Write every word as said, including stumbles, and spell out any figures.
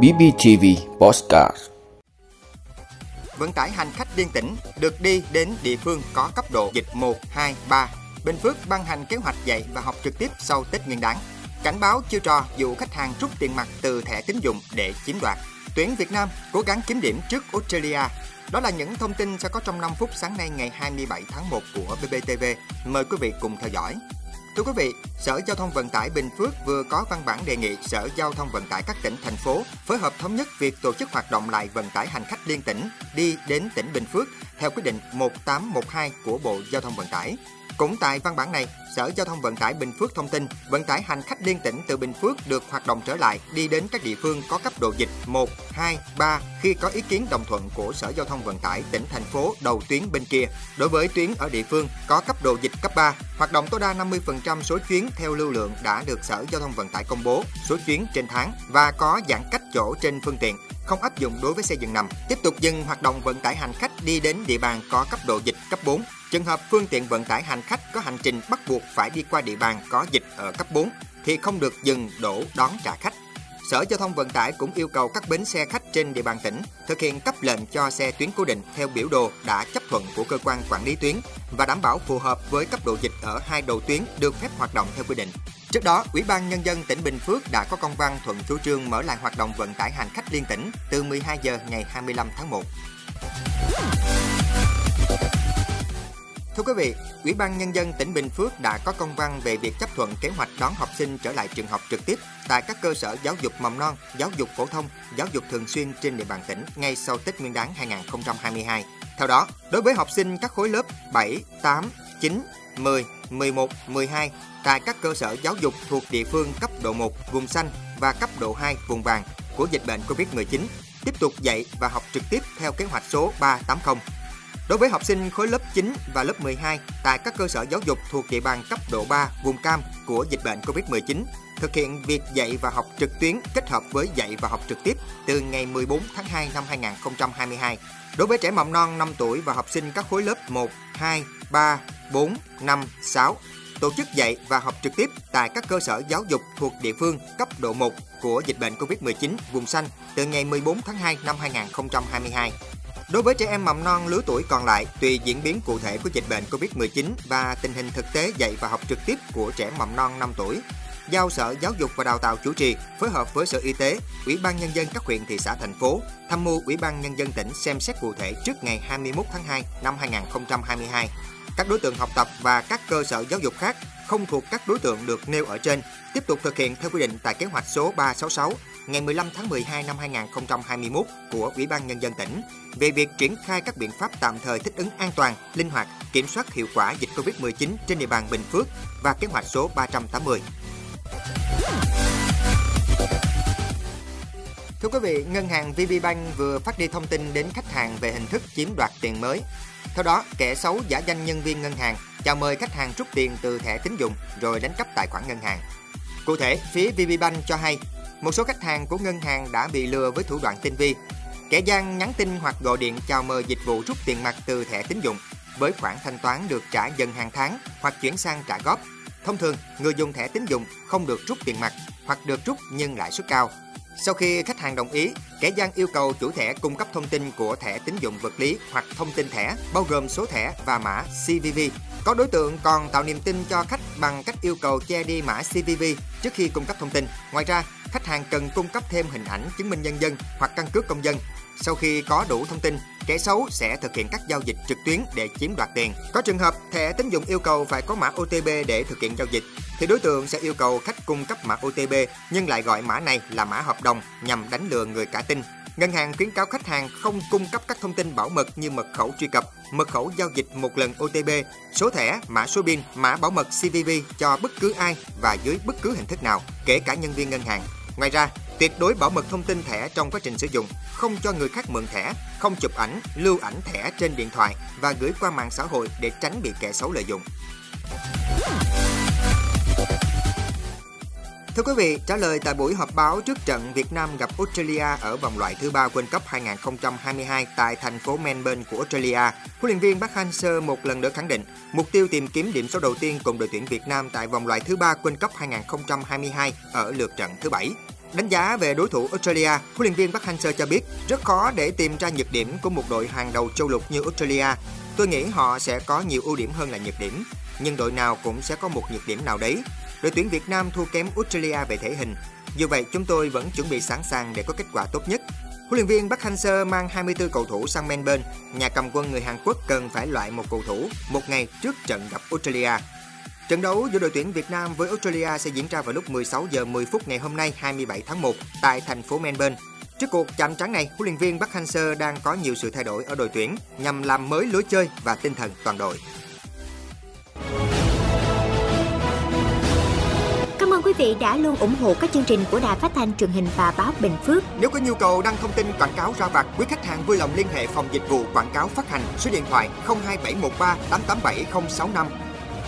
bê pê tê vê Podcast. Vận tải hành khách liên tỉnh được đi đến địa phương có cấp độ dịch một, hai, ba. Bình Phước ban hành kế hoạch dạy và học trực tiếp sau Tết Nguyên đán. Cảnh báo chiêu trò dụ khách hàng rút tiền mặt từ thẻ tín dụng để chiếm đoạt. Tuyển Việt Nam cố gắng kiếm điểm trước Australia. Đó là những thông tin sẽ có trong năm phút sáng nay ngày hai mươi bảy tháng một của bê pê tê vê. Mời quý vị cùng theo dõi. Thưa quý vị, Sở Giao thông Vận tải Bình Phước vừa có văn bản đề nghị Sở Giao thông Vận tải các tỉnh, thành phố phối hợp thống nhất việc tổ chức hoạt động lại vận tải hành khách liên tỉnh đi đến tỉnh Bình Phước theo quyết định một tám một hai của Bộ Giao thông Vận tải. Cũng tại văn bản này, Sở Giao thông Vận tải Bình Phước thông tin vận tải hành khách liên tỉnh từ Bình Phước được hoạt động trở lại đi đến các địa phương có cấp độ dịch một, hai, ba khi có ý kiến đồng thuận của Sở Giao thông Vận tải tỉnh, thành phố đầu tuyến bên kia. Đối với tuyến ở địa phương có cấp độ dịch cấp ba, hoạt động tối đa năm mươi phần trăm số chuyến theo lưu lượng đã được Sở Giao thông Vận tải công bố, số chuyến trên tháng và có giãn cách chỗ trên phương tiện, không áp dụng đối với xe dừng nằm. Tiếp tục dừng hoạt động vận tải hành khách đi đến địa bàn có cấp độ dịch cấp bốn. Trường hợp phương tiện vận tải hành khách có hành trình bắt buộc phải đi qua địa bàn có dịch ở cấp bốn thì không được dừng đổ đón trả khách. Sở Giao thông Vận tải cũng yêu cầu các bến xe khách trên địa bàn tỉnh thực hiện cấp lệnh cho xe tuyến cố định theo biểu đồ đã chấp thuận của cơ quan quản lý tuyến và đảm bảo phù hợp với cấp độ dịch ở hai đầu tuyến được phép hoạt động theo quy định. Trước đó, Ủy ban Nhân dân tỉnh Bình Phước đã có công văn thuận chủ trương mở lại hoạt động vận tải hành khách liên tỉnh từ mười hai giờ ngày hai mươi lăm tháng một. Thưa quý vị, Ủy ban Nhân dân tỉnh Bình Phước đã có công văn về việc chấp thuận kế hoạch đón học sinh trở lại trường học trực tiếp tại các cơ sở giáo dục mầm non, giáo dục phổ thông, giáo dục thường xuyên trên địa bàn tỉnh ngay sau Tết Nguyên đán hai không hai hai. Theo đó, đối với học sinh các khối lớp bảy, tám, chín, mười, mười một, mười hai tại các cơ sở giáo dục thuộc địa phương cấp độ một vùng xanh và cấp độ hai vùng vàng của dịch bệnh covid mười chín, tiếp tục dạy và học trực tiếp theo kế hoạch số ba trăm tám mươi. Đối với học sinh khối lớp chín và lớp mười hai tại các cơ sở giáo dục thuộc địa bàn cấp độ ba vùng cam của dịch bệnh covid mười chín, thực hiện việc dạy và học trực tuyến kết hợp với dạy và học trực tiếp từ ngày mười bốn tháng hai năm hai nghìn không trăm hai mươi hai. Đối với trẻ mầm non năm tuổi và học sinh các khối lớp một, hai, ba, bốn, năm, sáu, tổ chức dạy và học trực tiếp tại các cơ sở giáo dục thuộc địa phương cấp độ một của dịch bệnh covid mười chín vùng xanh từ ngày mười bốn tháng hai năm hai nghìn không trăm hai mươi hai. Đối với trẻ em mầm non lứa tuổi còn lại, tùy diễn biến cụ thể của dịch bệnh covid mười chín và tình hình thực tế dạy và học trực tiếp của trẻ mầm non năm tuổi, giao Sở Giáo dục và Đào tạo chủ trì, phối hợp với Sở Y tế, Ủy ban Nhân dân các huyện, thị xã, thành phố, tham mưu Ủy ban Nhân dân tỉnh xem xét cụ thể trước ngày hai mươi mốt tháng hai năm hai nghìn không trăm hai mươi hai. Các đối tượng học tập và các cơ sở giáo dục khác không thuộc các đối tượng được nêu ở trên, tiếp tục thực hiện theo quy định tại kế hoạch số ba trăm sáu mươi sáu ngày mười lăm tháng mười hai năm hai nghìn không trăm hai mươi mốt của Ủy ban Nhân dân tỉnh về việc triển khai các biện pháp tạm thời thích ứng an toàn, linh hoạt, kiểm soát hiệu quả dịch covid mười chín trên địa bàn Bình Phước và kế hoạch số ba trăm tám mươi. Thưa quý vị, ngân hàng VPBank vừa phát đi thông tin đến khách hàng về hình thức chiếm đoạt tiền mới. Theo đó, kẻ xấu giả danh nhân viên ngân hàng chào mời khách hàng rút tiền từ thẻ tín dụng rồi đánh cắp tài khoản ngân hàng. Cụ thể, phía VPBank cho hay một số khách hàng của ngân hàng đã bị lừa với thủ đoạn tinh vi. Kẻ gian nhắn tin hoặc gọi điện chào mời dịch vụ rút tiền mặt từ thẻ tín dụng với khoản thanh toán được trả dần hàng tháng hoặc chuyển sang trả góp. Thông thường, người dùng thẻ tín dụng không được rút tiền mặt hoặc được rút nhưng lãi suất cao. Sau khi khách hàng đồng ý, kẻ gian yêu cầu chủ thẻ cung cấp thông tin của thẻ tín dụng vật lý hoặc thông tin thẻ, bao gồm số thẻ và mã xê vê vê. Có đối tượng còn tạo niềm tin cho khách bằng cách yêu cầu che đi mã xê vê vê trước khi cung cấp thông tin. Ngoài ra, khách hàng cần cung cấp thêm hình ảnh chứng minh nhân dân hoặc căn cước công dân. Sau khi có đủ thông tin, kẻ xấu sẽ thực hiện các giao dịch trực tuyến để chiếm đoạt tiền. Có trường hợp thẻ tín dụng yêu cầu phải có mã ô tê pê để thực hiện giao dịch, thì đối tượng sẽ yêu cầu khách cung cấp mã ô tê pê nhưng lại gọi mã này là mã hợp đồng nhằm đánh lừa người cả tin. Ngân hàng khuyến cáo khách hàng không cung cấp các thông tin bảo mật như mật khẩu truy cập, mật khẩu giao dịch một lần ô tê pê, số thẻ, mã số pin, mã bảo mật xê vê vê cho bất cứ ai và dưới bất cứ hình thức nào, kể cả nhân viên ngân hàng. Ngoài ra, tuyệt đối bảo mật thông tin thẻ trong quá trình sử dụng, không cho người khác mượn thẻ, không chụp ảnh, lưu ảnh thẻ trên điện thoại và gửi qua mạng xã hội để tránh bị kẻ xấu lợi dụng. Thưa quý vị, trả lời tại buổi họp báo trước trận Việt Nam gặp Australia ở vòng loại thứ ba World Cup hai không hai hai tại thành phố Melbourne của Australia, huấn luyện viên Park Hang-seo một lần nữa khẳng định mục tiêu tìm kiếm điểm số đầu tiên cùng đội tuyển Việt Nam tại vòng loại thứ ba World Cup hai không hai hai ở lượt trận thứ bảy. Đánh giá về đối thủ Australia, huấn luyện viên Park Hang-seo cho biết rất khó để tìm ra nhược điểm của một đội hàng đầu châu lục như Australia. Tôi nghĩ họ sẽ có nhiều ưu điểm hơn là nhược điểm, nhưng đội nào cũng sẽ có một nhược điểm nào đấy. Đội tuyển Việt Nam thua kém Australia về thể hình. Dù vậy, chúng tôi vẫn chuẩn bị sẵn sàng để có kết quả tốt nhất. Huấn luyện viên Park Hang-seo mang hai mươi tư cầu thủ sang Melbourne. Nhà cầm quân người Hàn Quốc cần phải loại một cầu thủ một ngày trước trận gặp Australia. Trận đấu giữa đội tuyển Việt Nam với Australia sẽ diễn ra vào lúc mười sáu giờ mười phút ngày hôm nay hai mươi bảy tháng một tại thành phố Melbourne. Trước cuộc chạm trán này, huấn luyện viên Park Hang-seo đang có nhiều sự thay đổi ở đội tuyển nhằm làm mới lối chơi và tinh thần toàn đội. Cảm ơn quý vị đã luôn ủng hộ các chương trình của Đài Phát thanh Truyền hình và Báo Bình Phước. Nếu có nhu cầu đăng thông tin quảng cáo ra vặt, quý khách hàng vui lòng liên hệ phòng dịch vụ quảng cáo phát hành số điện thoại không hai bảy một ba tám tám bảy không sáu năm.